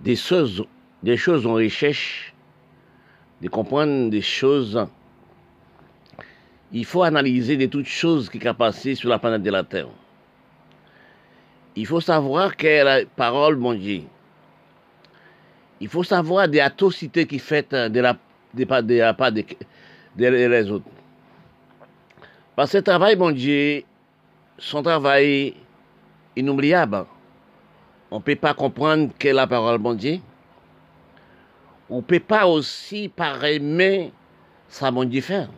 des choses on recherche, de comprendre des choses. Il faut analyser de toutes choses qui ont passé sur la planète de la Terre. Il faut savoir quelle est la parole, mon Dieu. Il faut savoir des atrocités qui faites de la part des autres. Parce que ce travail, mon Dieu, son travail inoubliable. On ne peut pas comprendre quelle est la parole, mon Dieu. On ne peut pas aussi paraimer ça, mon Dieu, faire.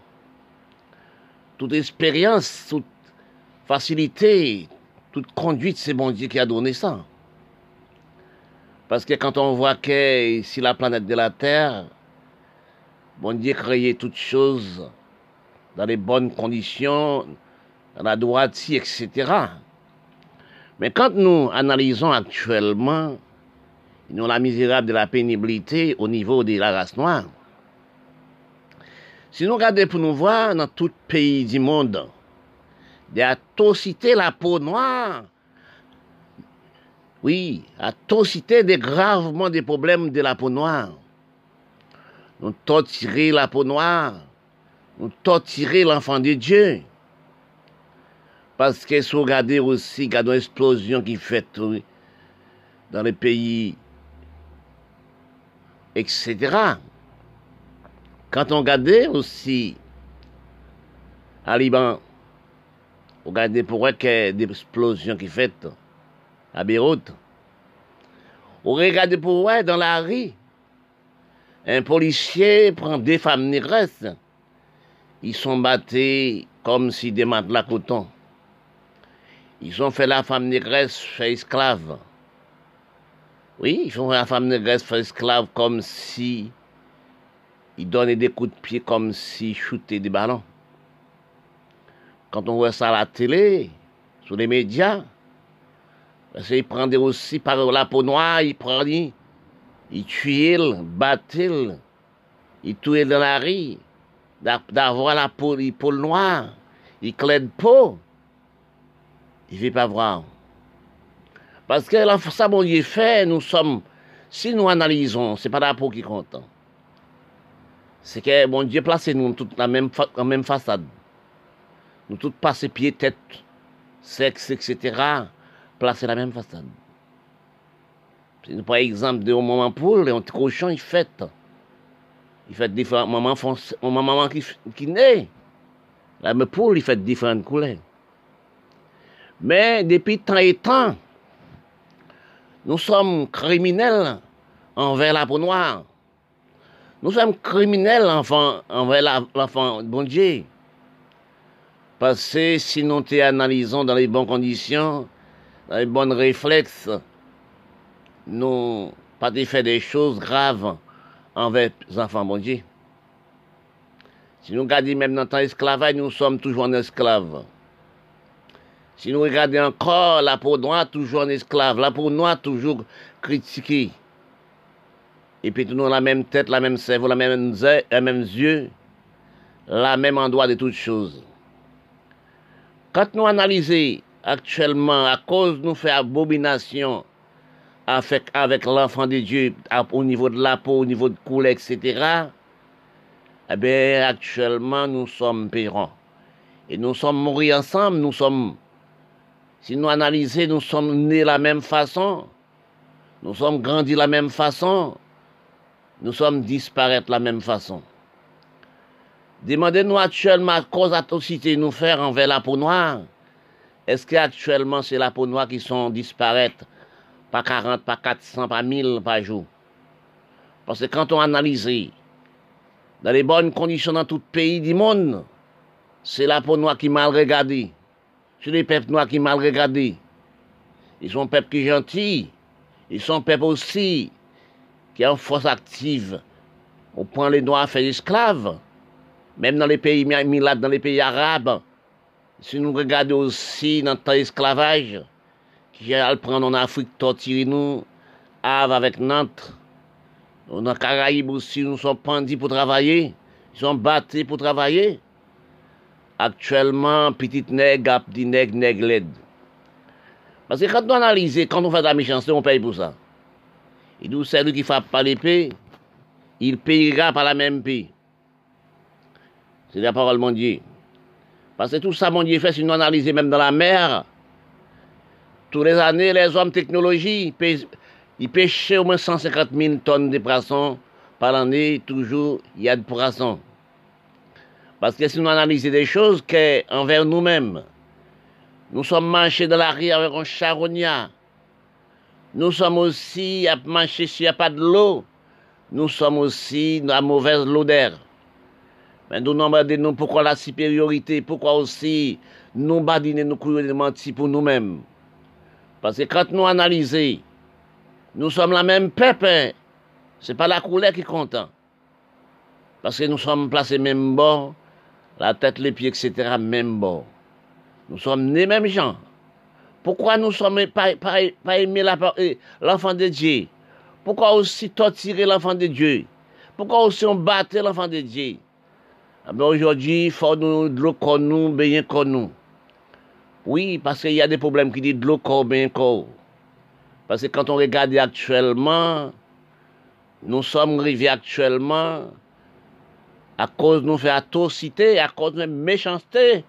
Toute expérience, toute facilité, toute conduite, c'est mon Dieu qui a donné ça. Parce que quand on voit que si la planète de la Terre, mon Dieu créait toutes choses dans les bonnes conditions, dans la droite, etc. Mais quand nous analysons actuellement, nous avons la misérable de la pénibilité au niveau de la race noire. Si nous regardons pour nous voir dans tout pays du monde, des atrocités, la peau noire, oui, atrocités des gravement des problèmes de la peau noire. Nous torturer la peau noire, nous torturer l'enfant de Dieu. Parce que si vous regardez aussi, regardons l'explosion qui fait dans les pays, etc. Quand on regardait aussi à Liban, on regardait pour eux qu'il y a des explosions qui faites à Beyrouth. On regardait pour eux dans la rue, un policier prend des femmes négresses. Ils sont battus comme si des matelas coton. Ils ont fait la femme négresse faire esclave. Oui, ils ont fait la femme négresse faire esclave comme si... Ils donnent des coups de pied comme s'ils shootaient des ballons. Quand on voit ça à la télé, sur les médias, parce qu'ils prennent aussi par la peau noire, ils prennent, ils tuent, battent, ils tuent dans la rue, d'avoir la peau noire, ils clèdent peau, ils ne veulent pas voir. Parce que là, ça, mon Dieu fait, nous sommes, si nous analysons, ce n'est pas la peau qui compte. C'est que mon Dieu place nous toutes la même façade. Nous toutes passer pieds, tête, sexe, etc. Placer la même façade. C'est par exemple de au moment poule, un cochon il fête. Il fait différentes maman qui naît. La même poule il fait différentes couleurs. Mais depuis temps et temps, nous sommes criminels envers la peau noire. Nous sommes criminels envers l'enfant de bon Dieu. Parce que si nous te analysons dans les bonnes conditions, dans les bons réflexes, nous pas de faire des choses graves envers les enfants de bon Dieu. Si nous regardons même dans l'esclavage, nous sommes toujours en esclave. Si nous regardons encore la peau noire, toujours en esclave, la peau noire, toujours critiquée. Et puis tout le monde a la même tête, la même cerveau, les mêmes yeux, la même endroit de toutes choses. Quand nous analysons actuellement, à cause de nous faire abomination avec l'enfant de Dieu au niveau de la peau, au niveau de couleur, etc., eh bien actuellement nous sommes pérons. Et nous sommes mourir ensemble, nous sommes, si nous analysons, nous sommes nés de la même façon, nous sommes grandis de la même façon, nous sommes disparaître de la même façon. Demandez-nous actuellement à cause d'atrocité nous faire envers la peau noire. Est-ce qu'actuellement c'est la peau noire qui sont disparaître par 40, par 400, par 1000 par jour? Parce que quand on analyse dans les bonnes conditions dans tout pays du monde, c'est la peau noire qui est mal regardée. C'est les peuples noirs qui sont mal regardés. Ils sont peuples qui sont gentils. Ils sont peuples aussi qui en force active, on prend les noirs à faire esclaves, même dans les pays milates, dans les pays arabes. Si nous regardons aussi dans l'esclavage, qui a prendre en Afrique, torturer nous, avec Nantes, dans Caraïbes aussi, nous sommes pendus pour travailler, ils sont battus pour travailler. Actuellement, petite nègre, petit nègre, nègre laide. Parce que quand on analyse, quand on fait de la méchanceté, on paye pour ça. Il dit, celui qui frappe par l'épée, il payera par la même paix. C'est la parole de Dieu. Parce que tout ça, mon Dieu fait, si nous analysons même dans la mer, tous les années, les hommes technologie, ils pêchent au moins 150 000 tonnes de poissons par l'année, toujours, il y a de poissons. Parce que si nous analysons des choses qu'envers nous-mêmes, nous sommes marchés dans la rue avec un charognat. Nous sommes aussi à marcher s'il n'y a pas de l'eau. Nous sommes aussi dans la mauvaise odeur. Mais nous demandons pourquoi la supériorité, pourquoi aussi nous badiner, nous courir, nous mentir pour nous-mêmes. Parce que quand nous analysons, nous sommes la même peuple. Ce n'est pas la couleur qui compte. Parce que nous sommes placés même bord, la tête, les pieds, etc., même bord. Nous sommes les mêmes gens. Pourquoi nous ne sommes pas aimés l'enfant de Dieu? Pourquoi aussi torturer l'enfant de Dieu? Pourquoi aussi on battait l'enfant de Dieu? Aujourd'hui, il faut de l'eau qu'on nous, bien qu'on nous. Oui, parce qu'il y a des problèmes qui disent de l'eau qu'on, bien qu'on. Parce que quand on regarde actuellement, nous sommes arrivés actuellement à cause de nos atrocités, à cause de nos méchancetés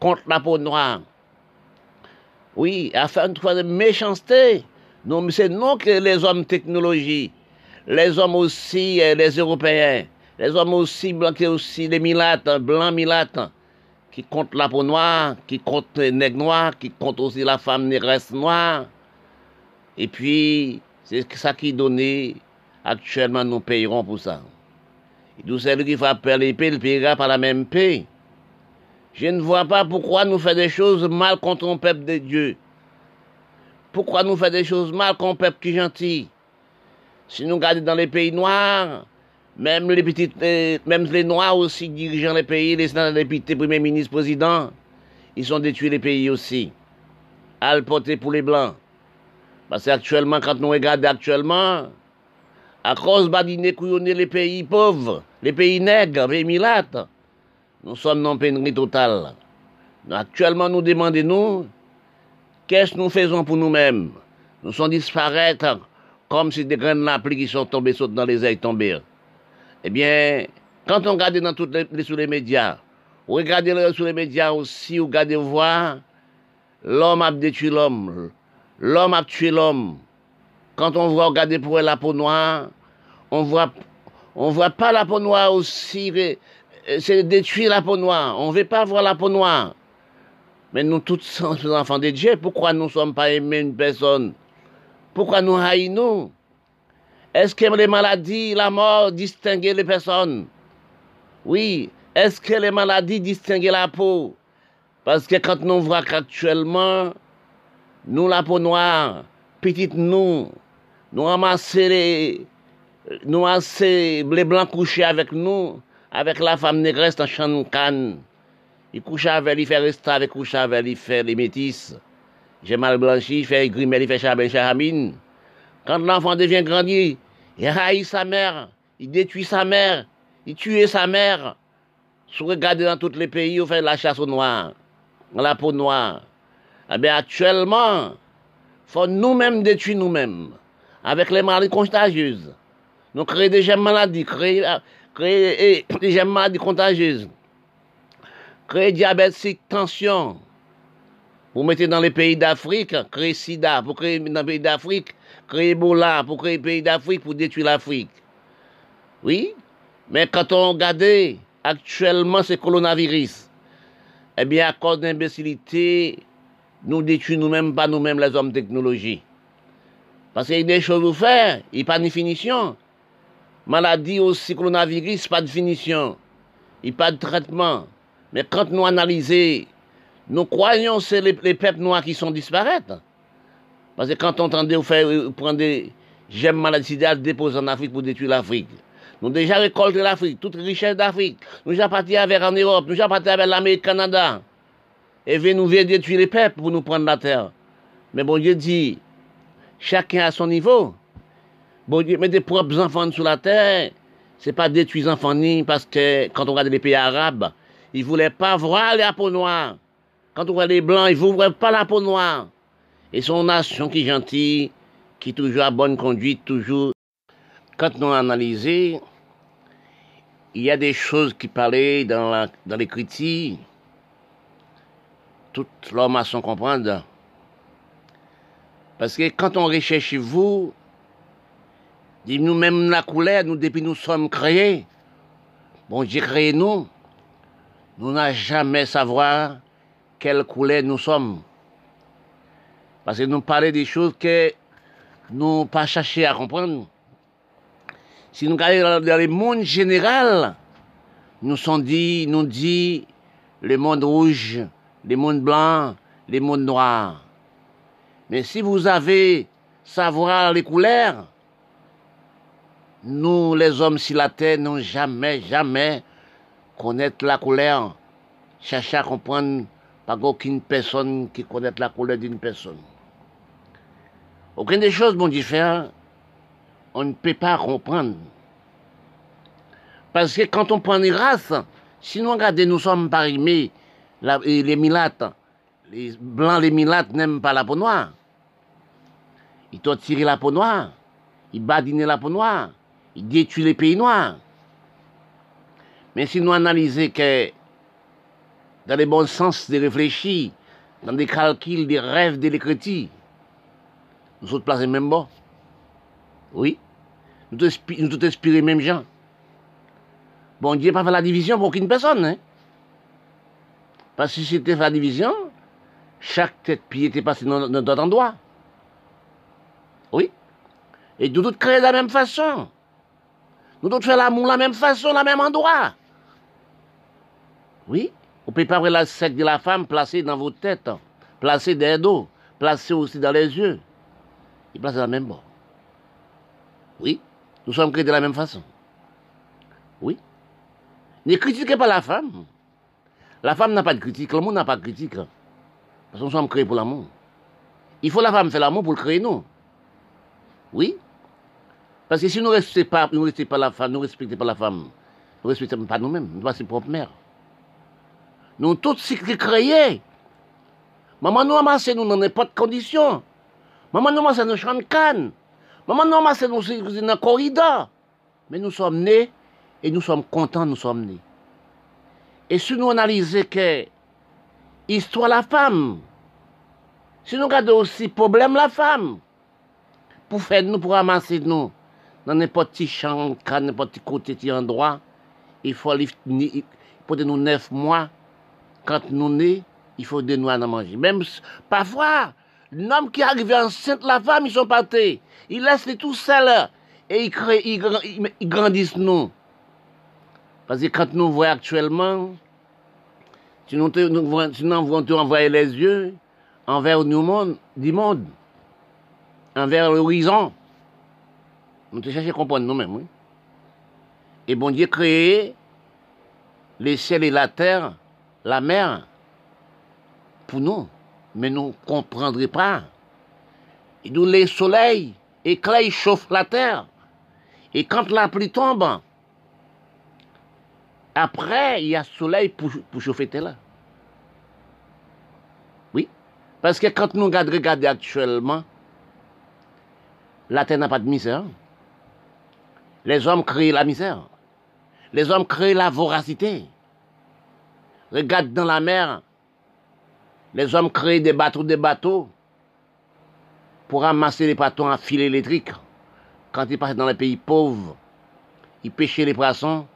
contre la peau noire. Oui, à faire une fois de méchanceté. Non, mais c'est non que les hommes technologie, les hommes aussi, les Européens, les hommes aussi blancs, aussi les milatins, blancs milatins, qui comptent la peau noire, qui comptent les nègres noirs, qui comptent aussi la femme négresse noire. Et puis, c'est ça qui donnait actuellement, nous payerons pour ça. Et d'où celui qui frappe l'épée, le payera par la même paix. Je ne vois pas pourquoi nous faisons des choses mal contre un peuple de Dieu. Pourquoi nous faisons des choses mal contre un peuple qui est gentil? Si nous regardons dans les pays noirs, même les noirs aussi, dirigeants des pays, les sénateurs, députés, premiers ministres, présidents, ils ont détruit les pays aussi. À le porter pour les blancs. Parce qu'actuellement, quand nous regardons actuellement, à cause badiner, couillonner les pays pauvres, les pays nègres, les milates, nous sommes dans une pénurie totale. Actuellement, nous demandons-nous, qu'est-ce que nous faisons pour nous-mêmes? Nous sommes disparaître comme si des graines de la pluie qui sont tombées, sautent dans les ailes tombées. Eh bien, quand on regarde dans toutes sous les médias, ou regardez sous les médias aussi, ou regardez voir, l'homme a détruit l'homme, l'homme a tué l'homme. Quand on voit regarder pour la peau noire, on voit pas la peau noire aussi. C'est détruire la peau noire. On ne veut pas voir la peau noire. Mais nous tous sommes enfants de Dieu. Pourquoi nous ne sommes pas aimés une personne? Pourquoi nous haïssons? Est-ce que les maladies, la mort distinguent les personnes? Oui. Est-ce que les maladies distinguent la peau? Parce que quand nous voyons qu'actuellement, nous la peau noire, petite nous, nous ramassons les blancs couchés avec nous. Avec la femme négresse en Chancan, il couche avec lui, il fait rester avec, couche avec lui, il fait les métis. J'ai mal blanchi, il fait grimel, il fait chahamine. Quand l'enfant devient grandi, il haït sa mère, il détruit sa mère, il tue sa mère. Si vous regardez dans tous les pays, on fait la chasse aux noirs, la peau noire. Eh bien, actuellement, il faut nous-mêmes détruire nous-mêmes, avec les maladies contagieuses. Nous créons déjà des maladies, créer des maladies contagieuses, créer diabète, tension. Vous mettez dans les pays d'Afrique, créer sida, pour créer dans les pays d'Afrique, créer Ebola, pour créer les pays d'Afrique, pour détruire l'Afrique. Oui, mais quand on regarde actuellement ce coronavirus, eh bien à cause d'imbécilité, nous détruisons nous-mêmes, pas nous-mêmes les hommes technologie. Parce qu'il y a des choses à faire, il n'y a pas de finition. Maladie aussi, coronavirus, pas de finition, il n'y a pas de traitement. Mais quand nous analysons, nous croyons que c'est les peuples noirs qui sont disparaître. Parce que quand on entendait prendre des gemmes maladies déposées en Afrique pour détruire l'Afrique, nous avons déjà récolté l'Afrique, toute richesse d'Afrique, nous avons parti avec en Europe, nous avons parti avec l'Amérique, le Canada, et nous venons détruire les peuples pour nous prendre la terre. Mais bon Dieu dit, chacun à son niveau. Bon Dieu, mais des propres enfants sur la terre, c'est pas détruire les enfants, parce que quand on regarde les pays arabes, ils voulaient pas voir la peau noire. Quand on voit les blancs, ils voulaient pas la peau noire. Et son nation qui est gentille, qui toujours a bonne conduite, toujours. quand nous analysons, il y a des choses qui parlaient dans les critiques. Tout l'homme à son comprendre. Parce que quand on recherche vous, nous-mêmes la couleur, nous depuis nous sommes créés. Bon Dieu créé nous. Nous n'avons jamais savoir quelle couleur nous sommes. Parce que nous parlons des choses que nous pas cherché à comprendre. Si nous regardons dans le monde général, nous dit le monde rouge, le monde blanc, le monde noir. Mais si vous avez savoir les couleurs, nous les hommes sur la terre n'ont jamais connaître la couleur, chercher à comprendre par aucune personne qui connaît la couleur d'une personne. Aucune des choses vont différentes. On ne peut pas comprendre. Parce que quand on prend les races, si nous regardons, nous sommes pareils, mais les milates, les blancs, les milates n'aiment pas la peau noire. Ils ont tiré la peau noire, ils badinent la peau noire, ils détruisent les pays noirs. Mais si nous analysons que, dans le bon sens de réfléchir, dans des calculs, des rêves, des écrits, nous sommes placés même bon. Oui, nous tous inspirons même gens. Bon Dieu n'a pas fait la division pour aucune personne. Hein? Parce que si c'était la division, chaque tête-pied était passé dans d'autres endroits. Oui. Et nous tous créons de la même façon. Nous tous faisons l'amour de la même façon, la même endroit. Oui. On ne peut pas avoir la sec de la femme placée dans vos têtes, placée derrière dos, placée aussi dans les yeux. Il place dans la même bord. Oui, nous sommes créés de la même façon. Oui. Ne critiquez pas la femme. La femme n'a pas de critique, l'amour n'a pas de critique. Parce que nous sommes créés pour l'amour. Il faut la femme faire l'amour pour le créer, nous. Oui. Parce que si nous ne respectons pas la femme, nous ne respectons pas la femme, nous ne respectons pas nous-mêmes, nous ne sommes pas ses propres mères. Nous tous créés. Maman nous amasse nous dans n'importe quelle condition. Maman nous amasse dans une canne. Maman nous amasse nous dans un corridor. Mais nous sommes nés et nous sommes contents, nous sommes nés. Et si nous analysons que l'histoire de la femme, si nous regardons aussi le problème de la femme, pour faire nous, pour amasser nous, dans n'importe quel champ, n'importe côté, n'importe endroit, il faut nous 9 mois. Quand nous nés, il faut des noix à manger. Même parfois, l'homme qui arrive enceinte, la femme, ils sont partis. Ils laissent les tout seuls et ils grandissent nous. Parce que quand nous voyons actuellement, si nous envoyons les yeux envers le monde, du monde, envers l'horizon, nous cherchons à comprendre nous-mêmes. Oui? Et bon Dieu créé les ciels et la terre. La mer, pour nous, mais nous ne comprendrons pas. Et d'où les soleils, éclairent, chauffent la terre. Et quand la pluie tombe, après, il y a soleil pour chauffer là. Oui, parce que quand nous regardons actuellement, la terre n'a pas de misère. Les hommes créent la misère. Les hommes créent la voracité. Regarde dans la mer, les hommes créent des bateaux pour ramasser les poissons à filet électrique. Quand ils passent dans les pays pauvres, ils pêchaient les poissons,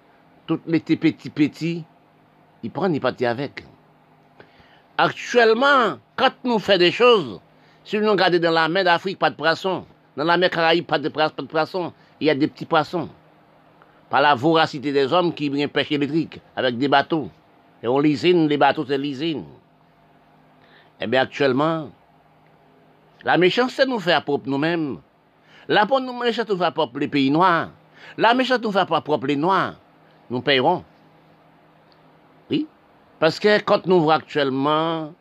tous les petits, ils prennent, ils partent avec. Actuellement, quand nous faisons des choses, si nous regardons dans la mer d'Afrique, pas de poissons. Dans la mer Caraïbe, pas de poissons. Il y a des petits poissons. Par la voracité des hommes qui viennent pêcher électrique avec des bateaux. Et on lisine, les bateaux se lisinent. Eh bien, actuellement, la méchanceté nous fait propre nous-mêmes. La méchanceté nous fait propre les pays noirs. La méchanceté nous fait propre les noirs. Nous paierons. Oui. Parce que quand nous voyons actuellement,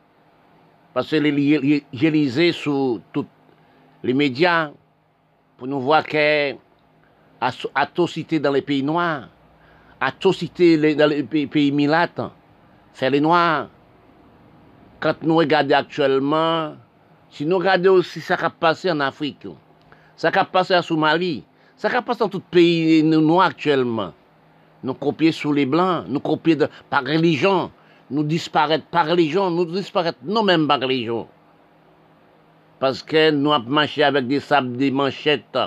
parce que j'ai lisé sur tous les médias, pour nous voir que atrocité dans les pays noirs, atrocité dans les pays milatins, c'est les noirs. Quand nous regardons actuellement, si nous regardons aussi ce qui a passé en Afrique, ce qui a passé en Somalie, Ça qui passe dans tout pays, nous actuellement. Nous copions sous les blancs, nous copions par religion, nous disparaissons par religion, nous disparaissons nous-mêmes par religion. Parce que nous avons marché avec des sables, des manchettes.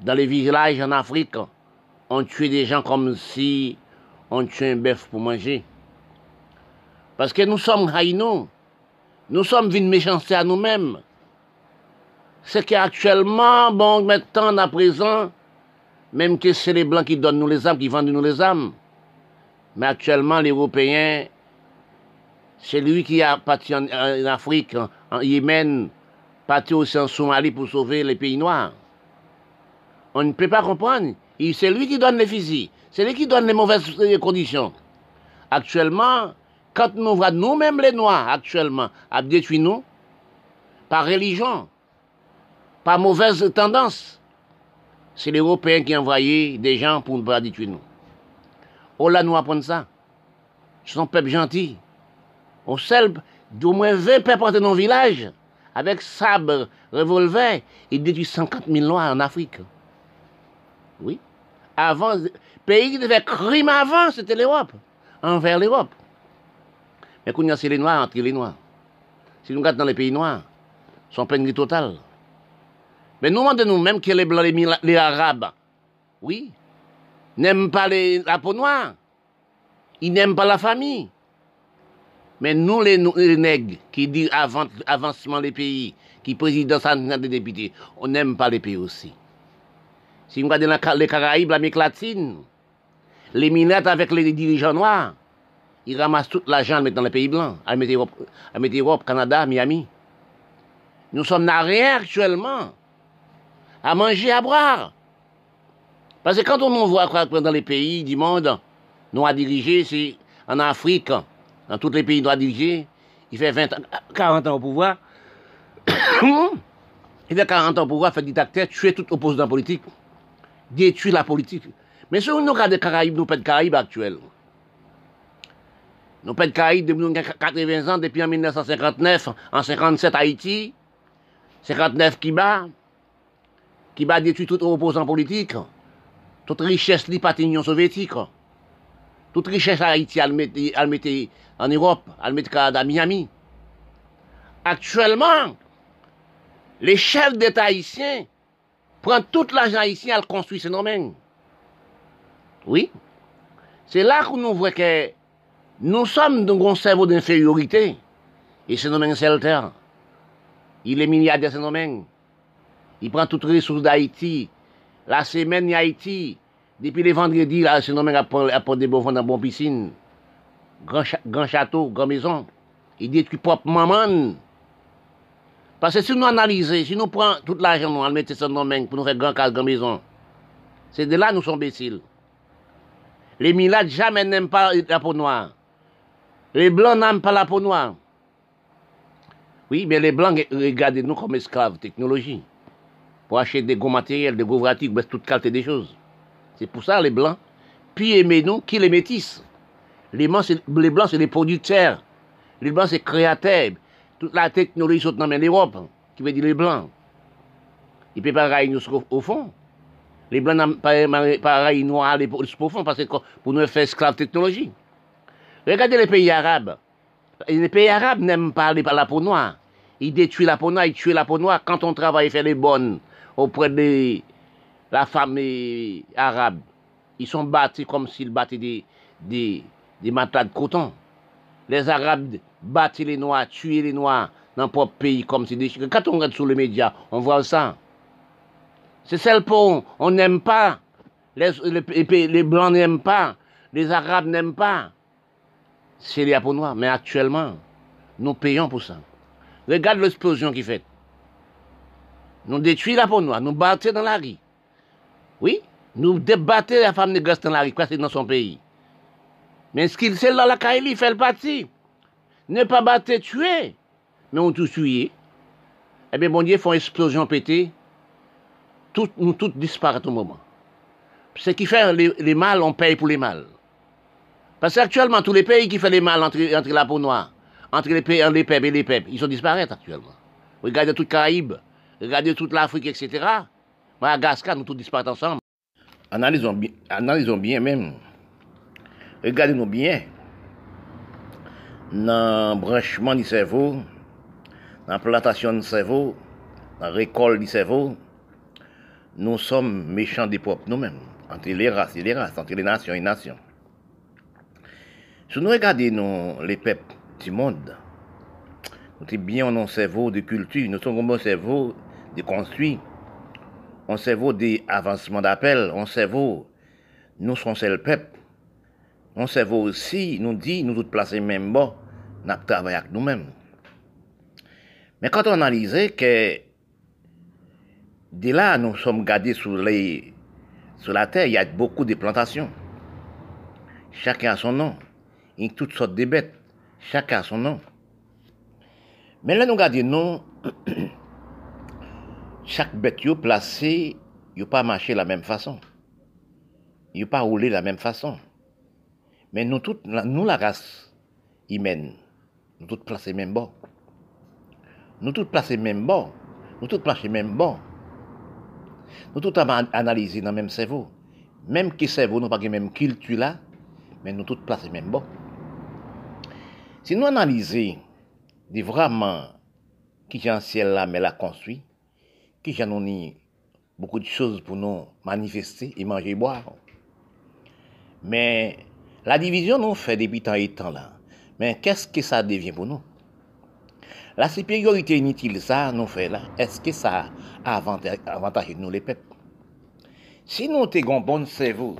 Dans les villages en Afrique, on tuait des gens comme si on tuait un bœuf pour manger. Parce que nous sommes haïnons, nous sommes venus méchanceté à nous-mêmes. C'est qu'actuellement, bon, maintenant, à présent, même que c'est les Blancs qui donnent nous les âmes, qui vendent nous les âmes. Mais actuellement, l'Européen, c'est lui qui a parti en Afrique, en Yémen, parti aussi en Somalie pour sauver les pays noirs. On ne peut pas comprendre. C'est lui qui donne les fusils, c'est lui qui donne les mauvaises conditions. Actuellement, quand nous voyons nous-mêmes les Noirs, actuellement, à détruire nous, par religion, par mauvaise tendance, c'est les Européens qui envoyaient des gens pour ne pas détruire nous. Oh là, nous apprenons ça. Ce sont peuples gentils. On sait d'au moins 20 peuples dans nos villages, avec sabre, revolver, ils détruisent 50 000 Noirs en Afrique. Oui. Avant, pays qui devait crime avant, c'était l'Europe, envers l'Europe. Mais quand c'est les Noirs, entre les Noirs. Si nous regardons dans les pays noirs, ils sont en peine totale. Mais nous demandons nous-mêmes que les Blancs, les Arabes, oui, n'aiment pas la peau noire. Ils n'aiment pas la famille. Mais nous, les nègres, qui disent avancement des pays, qui président ça des députés, on n'aime pas les pays aussi. Si vous regardez les Caraïbes, l'Amérique latine, les minettes avec les dirigeants noirs, ils ramassent toute l'argent dans les pays blancs, à mettre Europe, Canada, Miami. Nous sommes à rien actuellement, à manger, à boire. Parce que quand on voit dans les pays du monde, nous à diriger, c'est en Afrique, dans tous les pays noirs dirigés, il fait 20 ans, 40 ans au pouvoir. Il fait 40 ans au pouvoir, fait dictateur, tuer tout opposant politique. Détruire la politique. Mais si nous regardons les Caraïbes, nous pas de Caraïbes actuels. Nous pas de Caraïbes depuis 80 ans, depuis en 1959, en 57 Haïti, 59 Cuba détruit tout opposant politique, toute richesse liée par l'Union soviétique, toute richesse Haïti elle mettait en Europe, elle mettait à Miami. Actuellement, les chefs d'État haïtiens prend tout l'argent haïtien, elle construit ses noms. Oui. C'est là que nous voyons que nous sommes dans un cerveau d'infériorité. Et ses noms, c'est le terre. Il est milliardaire, ses noms. Il prend toutes les ressources d'Haïti. La semaine, il y a Haïti. Depuis les vendredis, ses noms, apporte des bons fonds dans la bonne piscine. Grand château, grande maison. Il détruit propre maman. Parce que si nous analysons, si nous prenons tout l'argent, nous allons mettre ça dans nos mains pour nous faire grand casse, grand maison. C'est de là que nous sommes imbéciles. Les Milades jamais n'aiment pas la peau noire. Les Blancs n'aiment pas la peau noire. Oui, mais les Blancs regardent nous comme esclaves, technologie. Pour acheter des gros matériels, des gros vratiques, toute qualité des choses. C'est pour ça les Blancs, puis aimez nous, qui les métisses. Les Blancs, c'est les producteurs. Les Blancs, c'est créateurs. Toute la technologie saute dans l'Europe, qui veut dire les Blancs. Ils ne peuvent pas railler nous au fond. Les Blancs n'ont pas railler nous au fond, parce que pour nous faire esclaves technologie. Regardez les pays arabes. Les pays arabes n'aiment pas la peau noire. Ils détruisent la peau noire, ils tuent la peau noire. Quand on travaille, fait les bonnes auprès de la famille arabe, ils sont battus comme s'ils battaient des matelas de coton. Les Arabes battent les Noirs, tuent les Noirs dans leur propre pays comme c'est des... Quand on regarde sur les médias, on voit ça. C'est celle pour on n'aime pas. Les Blancs n'aiment pas. Les Arabes n'aiment pas. C'est les peaux noires. Mais actuellement, nous payons pour ça. Regarde l'explosion qui fait. Nous détruisons la peau noire. Nous battons dans la rue. Oui, nous débattons la femme de gosse dans la rue. Quoi, c'est dans son pays. Mais ce qu'il sait là, la Kaili, fait le parti. Ne pas battre, tuer. Mais on tout tué. Eh bien, bon Dieu, font explosion pété. Nous tous disparaissons au moment. Ce qui fait les mal, on paye pour les mal. Parce qu'actuellement, tous les pays qui font les mal entre la peau noire, entre les pays, les peuples et les peuples, ils sont disparaître actuellement. Regardez toute Caraïbes, regardez toute l'Afrique, etc. Madagascar, nous tous disparaissent ensemble. Analysons bien même. Regardez-nous bien. Dans le branchement du cerveau, dans la plantation du cerveau, dans la récolte du cerveau, nous sommes méchants des propres nous-mêmes, entre les races et les races, entre les nations et les nations. Si nous regardons les peuples du monde, nous sommes bien un cerveau de culture, nous sommes un cerveau de construit, un cerveau d'avancement d'appel, un cerveau, nous sommes le peuple. Un cerveau aussi, nous dit, nous tous placer même bon, nous travaillons avec nous-mêmes. Mais quand on analyse que de là, nous sommes gardés sur la terre, il y a beaucoup de plantations. Chacun a son nom. Il y a toutes sortes de bêtes. Chacun a son nom. Mais là, nous regardons, non, chaque bête est placée, il n'a pas marché de la même façon. Il n'a pas roulé de la même façon. Mais nous, toutes, nous la race humaine, nous tous placés même bon. Nous tous placés même bon. Nous tous placés même bon. Nous tous avons analysé dans le même cerveau. Même que cerveau, nous n'avons pas la même culture là, mais nous tous placés même bon. Si nous analysons vraiment qui j'ai un ciel là, mais l'a construit, qui j'ai beaucoup de choses pour nous manifester et manger et boire. Mais la division nous fait depuis tant et tant là. Mais qu'est-ce que ça devient pour nous? La supériorité inutile, ça nous fait là. Est-ce que ça a avantage nous les peuples? Si nous avons un bon cerveau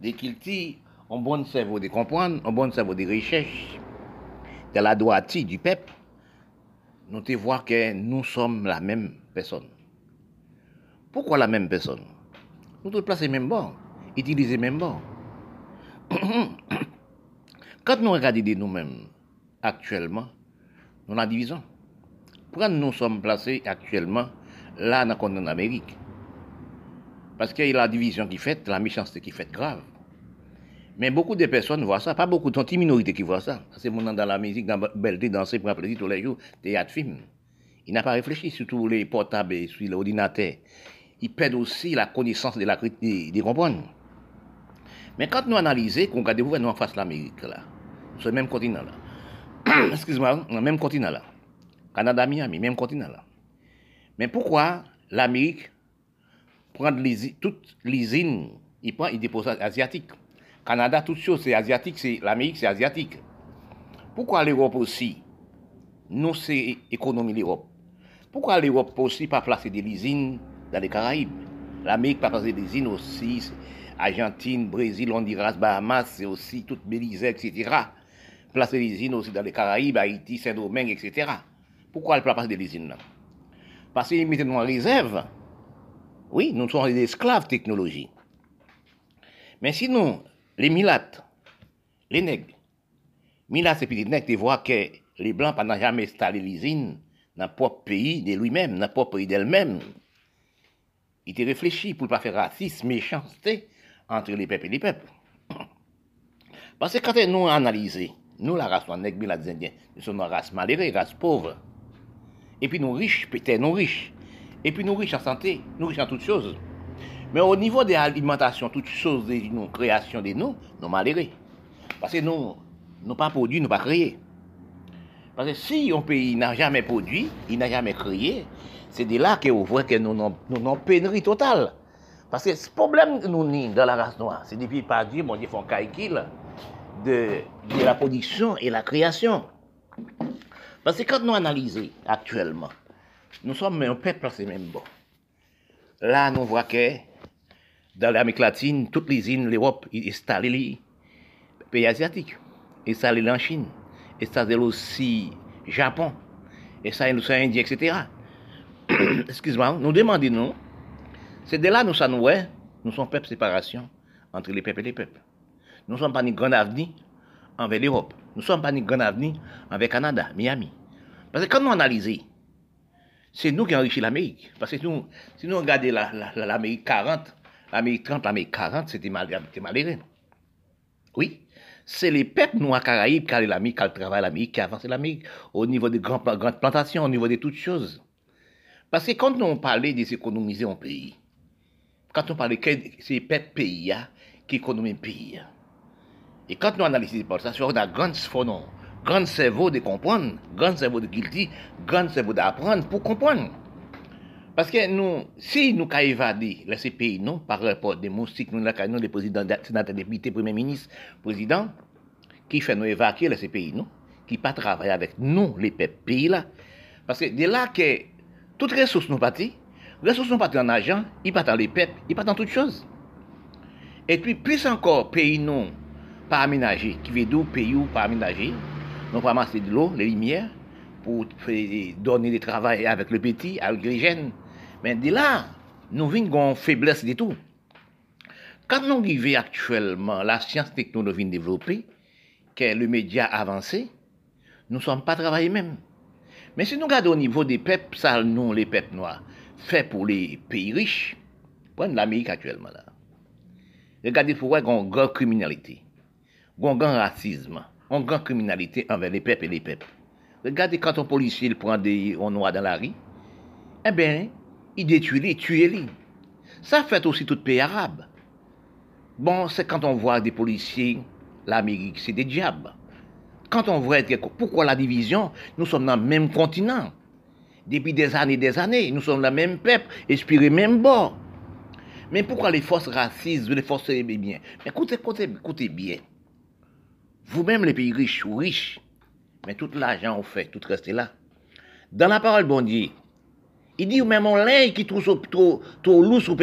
de culture, un bon cerveau de comprendre, un bon cerveau de recherche, de la droite du peuple, nous te voyons que nous sommes la même personne. Pourquoi la même personne? Nous te placer même bon, utiliser même bon. Quand nous regardons nous-mêmes actuellement, nous la divisons. Pourquoi nous sommes placés actuellement là dans le continent d'Amérique? Parce qu'il y a la division qui fait, la méchanceté qui fait grave. Mais beaucoup de personnes voient ça, pas beaucoup, tant de minorités qui voient ça. C'est mon dans la musique, dans la belleté, danser, prendre plaisir tous les jours, théâtre, film. Il n'a pas réfléchi, surtout les portables, et sur l'ordinateur. Il perd aussi la connaissance de la critique, de comprendre. Mais quand nous analysons, qu'on regarde vous, nous en face de l'Amérique, là, sur le même continent, là. Excuse-moi, le même continent, là. Canada, Miami, même continent, là. Mais pourquoi l'Amérique prend toutes les usines, il prend, il dépose asiatique. Canada, toutes choses, c'est asiatique, c'est l'Amérique, c'est asiatique. Pourquoi l'Europe aussi? Nous, c'est économie l'Europe. Pourquoi l'Europe aussi pas placer des usines dans les Caraïbes? L'Amérique pas placer des usines aussi, Argentine, Brésil, Honduras, Bahamas, c'est aussi toute Belize, etc. Placer des usines aussi dans les Caraïbes, Haïti, Saint-Domingue, etc. Pourquoi elle ne peut pas placer des usines là? Parce qu'ils mettent nous en réserve. Oui, nous sommes des esclaves technologie. Mais sinon, les milates, les nègres, milates et petits nègres, tu vois que les blancs n'ont jamais installé l'usine dans leur propre pays de lui-même, dans leur propre pays d'elle-même. Ils ont réfléchi pour ne pas faire racisme, méchanceté entre les peuples et les peuples. Parce que quand nous analysons, nous, la race nègre, milates indiens, nous sommes une race malheureuse, une race pauvre. Et puis nous riches, peut-être nous riches. Et puis nous riches en santé, nous riches en toutes choses. Mais au niveau de l'alimentation, toutes choses de nos créations de nous, nous malheureux. Parce que nous n'avons pas produit, nous n'avons pas créé. Parce que si un pays n'a jamais produit, il n'a jamais créé, c'est de là que vous voyez que nous avons pénurie totale. Parce que ce problème que nous avons dans la race noire, c'est depuis par Dieu, mon Dieu, font calcul de la production et la création. Parce que quand nous analysons actuellement, nous sommes un peuple, c'est même bon. Là, nous voyons que dans l'Amérique latine, toutes les îles, l'Europe, ils installent les pays asiatiques, ils installent la Chine, ils installent aussi le Japon, ils installent l'océan Indien, etc. Excuse-moi, nous demandons, c'est de là nous sommes, nous sommes peuple séparation entre les peuples et les peuples. Nous ne sommes pas une grande avenir envers l'Europe, nous ne sommes pas une grande avenir envers Canada, Miami. Parce que quand nous analysons, c'est nous qui enrichissons l'Amérique. Parce que nous, si nous regardons l'Amérique 40, l'Amérique 30, l'Amérique 40, c'était malheureux. Oui, c'est les peuples noirs Caraïbes qui ont l'Amérique, qui travaillent l'Amérique, qui avancent l'Amérique, au niveau des grandes plantations, au niveau de toutes choses. Parce que quand on parlait des économiser en pays, Quand on parle de ces pays qui économisent pays, et quand nous analysons par ça, on a grand fond, grand cerveau de comprendre, grand cerveau de guilty, grand cerveau d'apprendre pour comprendre. Parce que nous, si nous évadons ces pays, non, par rapport des moustiques, nous avons des présidents, sénateurs, députés, premiers ministres, présidents, qui fait nous évacuer ces pays, non, qui pas travailler avec nous, les pays là. Parce que de là que toutes les ressources nous partent en argent, ils partent dans les peuples, ils partent dans toutes choses. Et puis, plus encore, pays non, pas aménagé, qui veut dire pays ou pas aménagé, nous pas amasser de l'eau, les lumières, pour donner des travail avec le petit, avec les jeunes. Mais de là, nous vivons une faiblesse de tout. Quand nous vivons actuellement, la science technologique développée, que le média avancé, nous ne sommes pas travaillés même. Mais si nous regardons au niveau des peuples, ça nous, les peuples noirs, fait pour les pays riches, prenez l'Amérique actuellement là. Regardez pourquoi il y a une grande criminalité, un grand racisme, une grande criminalité envers les peuples et les peuples. Regardez quand un policier il prend des noirs dans la rue, eh bien, il détruit les, tue les. Ça fait aussi tout pays arabe. Bon, c'est quand on voit des policiers, l'Amérique, c'est des diables. Quand on voit être, pourquoi la division, nous sommes dans le même continent. Depuis des années, nous sommes dans le même peuple, inspirés même bord. Mais pourquoi les forces racistes, les forces bien? Écoutez bien. Vous-même, les pays riches ou riches, mais tout l'argent, on fait, tout reste là. Dans la parole, bon Dieu, il dit même en l'air qui trouve trop lourd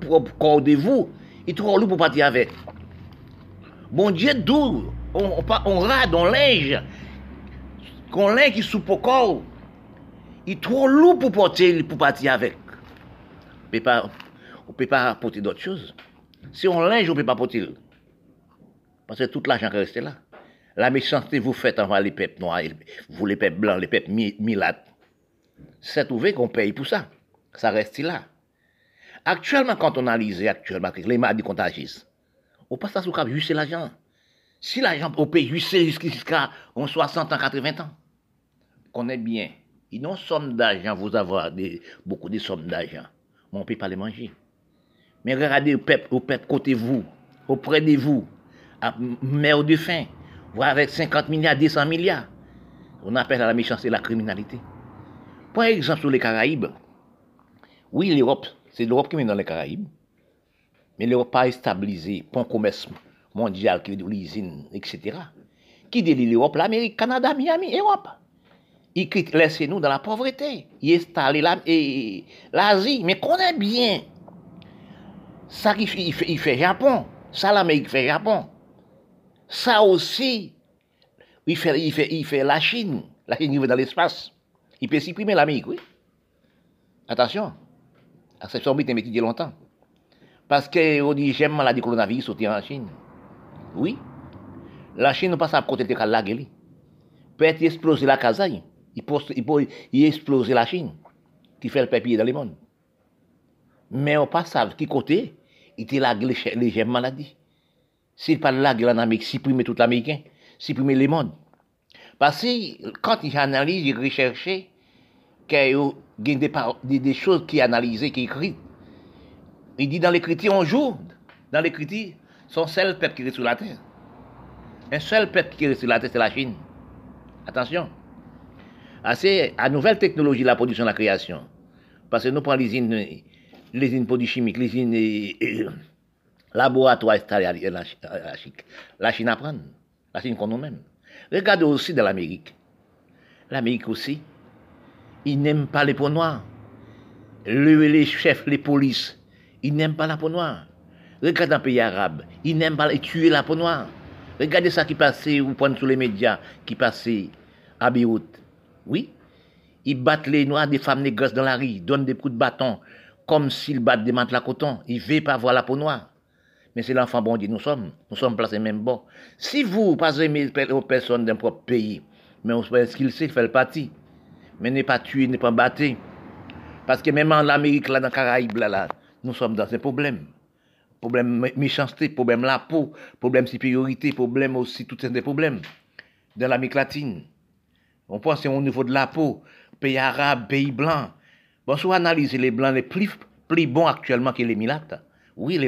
pour corder vous, il trouve lourd pour partir avec. Bon Dieu, d'où on rade, on linge, qu'on linge qui soupe au corps, il trouve lourd pour porter, pour partir avec. On ne peut pas porter d'autres choses. Si on linge, on ne peut pas porter. Parce que tout l'argent qui reste là. La méchanceté vous faites envers les peuples noirs, vous les peuples blancs, les peuples milates. C'est trouvé qu'on paye pour ça. Ça reste là. Actuellement, quand on analyse les maladies contagieuses, on passe à ce cap, juste l'argent. Si l'argent, on paye juste jusqu'à 60 ans, 80 ans. Qu'on est bien. Ils n'ont somme d'argent, vous avez beaucoup de sommes d'argent. Mais on ne peut pas les manger. Mais regardez au peuple côté vous, auprès de vous, à mère de faim. Voir avec 50 milliards, 200 milliards. On appelle à la méchanceté la criminalité. Par exemple, sur les Caraïbes, oui, l'Europe, c'est l'Europe qui vient dans les Caraïbes, mais l'Europe n'a pas stabilisé pour un commerce mondial, qui est de l'usine, etc. Qui délie l'Europe, l'Amérique, Canada, Miami, Europe. Ils quittent, laissez-nous dans la pauvreté. Ils installent l'Asie, mais qu'on est bien. Ça qu'il fait, il fait Japon. Ça, l'Amérique fait Japon. Ça aussi, il fait la Chine. La Chine, il va dans l'espace. Il peut supprimer l'Amérique, oui. Attention. C'est son but d'étudier longtemps. Parce qu'on dit, j'aime la maladie coronavirus sortir en Chine. Oui. La Chine ne passe pas à protéger la gueule. Peut-être exploser la Kazaï. Il peut exploser la Chine. Qui fait le papier dans le monde. Mais on passe à qui côté, il était la gueule, les gemmes maladies. S'il parle là, il en Amérique, supprimer tout l'Américain, supprimer les mondes. Parce que quand il analyse, il recherche qu'il y a des choses qui analysent, qui écrivent. Il dit dans l'écriture, on joue. Dans l'écriture, son seul peuple qui est sur la terre. Un seul peuple qui est sur la terre, c'est la Chine. Attention. C'est la nouvelle technologie, la production, la création. Parce que nous prenons les usines produits chimiques, les usines. Laboratoire installé à la Chine. La Chine apprend. La Chine qu'on nous-mêmes. Regardez aussi dans l'Amérique. L'Amérique aussi, ils n'aiment pas les peaux noires. Les chefs, les polices, ils n'aiment pas la peau noire. Regardez dans les pays arabes, ils n'aiment pas tuer la peau noire. Regardez ça qui passait, vous prenez sur les médias, qui passait à Beyrouth. Oui, ils battent les noirs, des femmes, des gosses dans la rue, donnent des coups de bâton, comme s'ils battent des matelas coton. Ils ne veulent pas voir la peau noire. Mais c'est l'enfant bon Dieu, nous sommes placés même bon. Si vous, pas aimez aux personnes d'un propre pays, mais on sait ce qu'il sait, fait le parti. Mais n'est pas tué, n'est pas battu. Parce que même en Amérique, là, dans les Caraïbes, là, nous sommes dans un problème. Problème méchanceté, problème la peau, problème supériorité, problème aussi, tout un des problèmes. Dans l'Amérique latine, on pense au niveau de la peau, pays arabe, pays blanc. Bon, si vous analysez les blancs, les plus plus bon actuellement que les milates. Oui, les